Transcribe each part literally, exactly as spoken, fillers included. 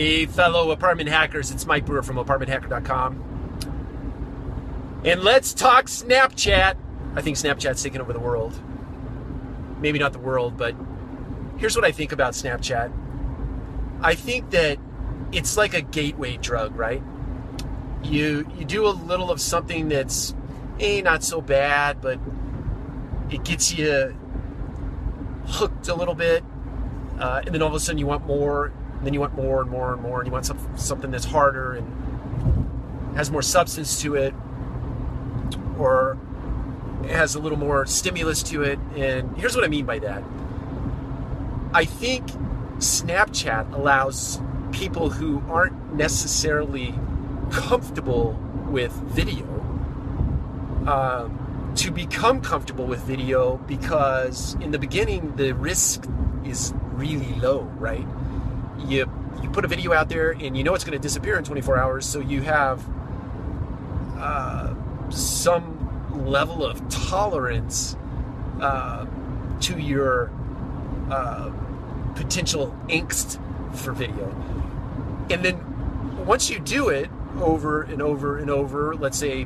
Hey fellow apartment hackers, it's Mike Brewer from apartment hacker dot com. And let's talk Snapchat. I think Snapchat's taking over the world. Maybe not the world, but here's what I think about Snapchat. I think that it's like a gateway drug, right? You you do a little of something that's, eh, not so bad, but it gets you hooked a little bit, uh, and then all of a sudden you want more. And then you want more and more and more, and you want some, something that's harder and has more substance to it, or it has a little more stimulus to it. And here's what I mean by that. I think Snapchat allows people who aren't necessarily comfortable with video uh, to become comfortable with video, because in the beginning, the risk is really low, right? You you put a video out there and you know it's going to disappear in twenty-four hours, so you have uh, some level of tolerance uh, to your uh, potential angst for video. And then once you do it over and over and over, let's say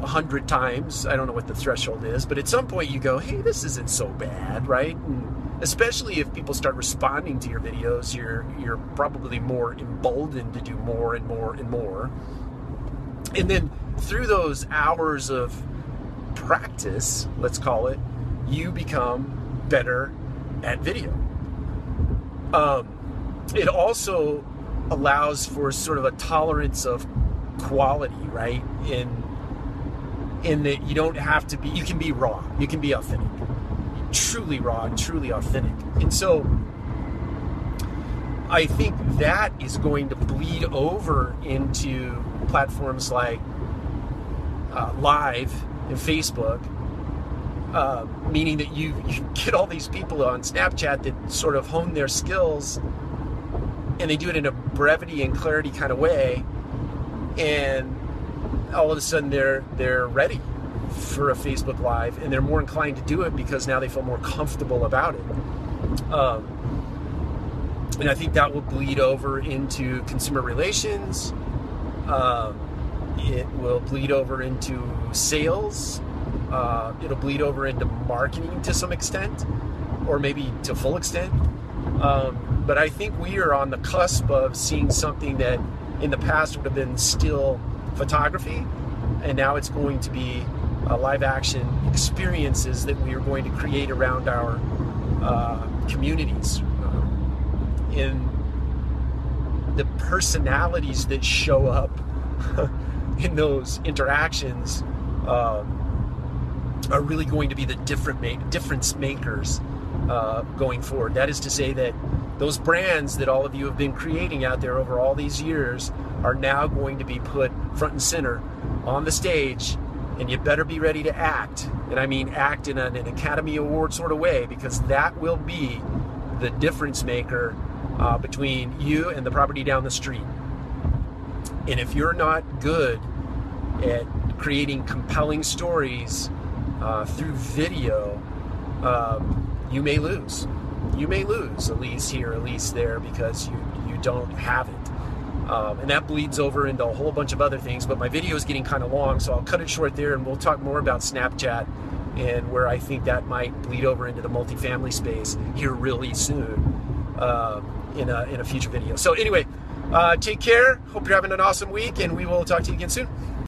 a hundred times, I don't know what the threshold is, but at some point you go, hey, this isn't so bad, right? And especially if people start responding to your videos, you're you're probably more emboldened to do more and more and more. And then through those hours of practice, let's call it, you become better at video. Um, it also allows for sort of a tolerance of quality, right? In, in that you don't have to be, you can be raw, you can be authentic. Truly raw and truly authentic. And so I think that is going to bleed over into platforms like uh, Live and Facebook, uh, meaning that you, you get all these people on Snapchat that sort of hone their skills, and they do it in a brevity and clarity kind of way, and all of a sudden they're they're ready for a Facebook Live, and they're more inclined to do it because now they feel more comfortable about it. Um, and I think that will bleed over into consumer relations. Um, it will bleed over into sales. Uh, it'll bleed over into marketing to some extent, or maybe to full extent. Um, but I think we are on the cusp of seeing something that in the past would have been still photography, and now it's going to be Uh, live action experiences that we are going to create around our uh, communities. Um, and the personalities that show up in those interactions um, are really going to be the different ma- difference makers uh, going forward. That is to say that those brands that all of you have been creating out there over all these years are now going to be put front and center on the stage. And you better be ready to act. And I mean act in an, an Academy Award sort of way, because that will be the difference maker uh, between you and the property down the street. And if you're not good at creating compelling stories uh, through video, um, you may lose. You may lose, at least here, at least there, because you, you don't have it. Um, and that bleeds over into a whole bunch of other things, but my video is getting kind of long, so I'll cut it short there, and we'll talk more about Snapchat and where I think that might bleed over into the multifamily space here really soon uh, in, a, in a future video. So anyway, uh, take care. Hope you're having an awesome week, and we will talk to you again soon.